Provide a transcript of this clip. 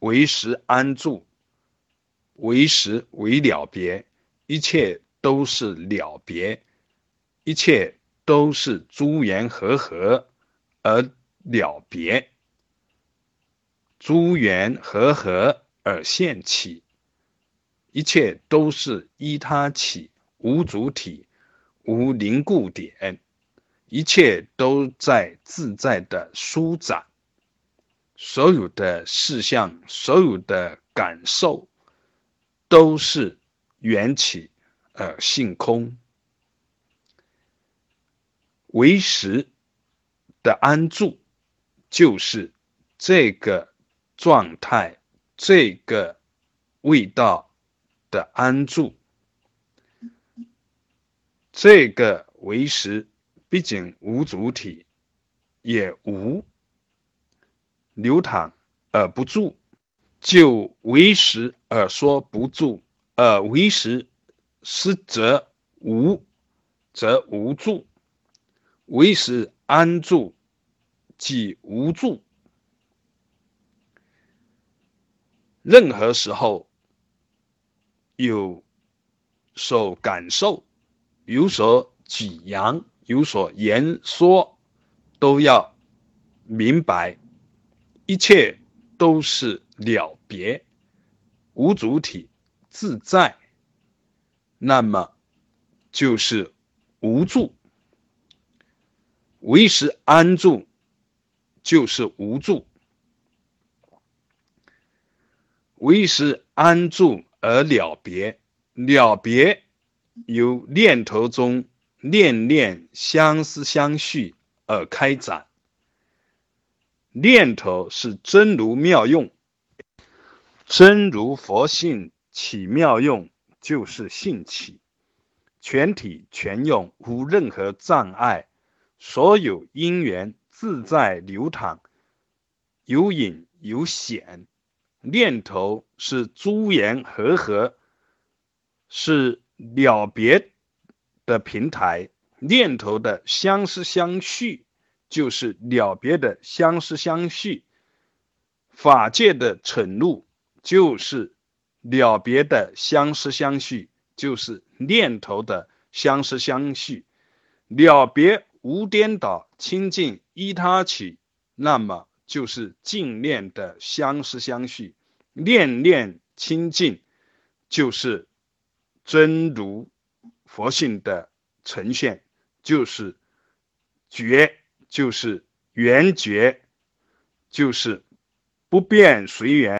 唯识安住，唯识为了别，一切都是了别，一切都是诸缘和合而了别，诸缘和合而现起，一切都是依他起，无主体，无凝固点，一切都在自在的舒展，所有的事项，所有的感受，都是缘起而性空。唯识的安住，就是这个状态，这个味道的安住。这个唯识毕竟无主体，也无流淌而不住，就唯识而说不住，而唯识是则无，则无住，唯识安住即无住。任何时候有所感受，有所举扬，有所言说，都要明白一切都是了别，无主体自在，那么就是无住。唯识安住就是无住，唯识安住而了别，了别由念头中念念相思相续而开展，念头是真如妙用，真如佛性起妙用，就是性起，全体全用，无任何障碍，所有因缘自在流淌，有隐有显。念头是诸缘和合，是了别的平台，念头的相思相续就是了别的相思相续，法界的承入就是了别的相思相续，就是念头的相思相续，了别无颠倒，清净依他起，那么就是净念的相思相续，念念清净就是真如佛性的呈现，就是觉，就是圆觉，就是不变随缘。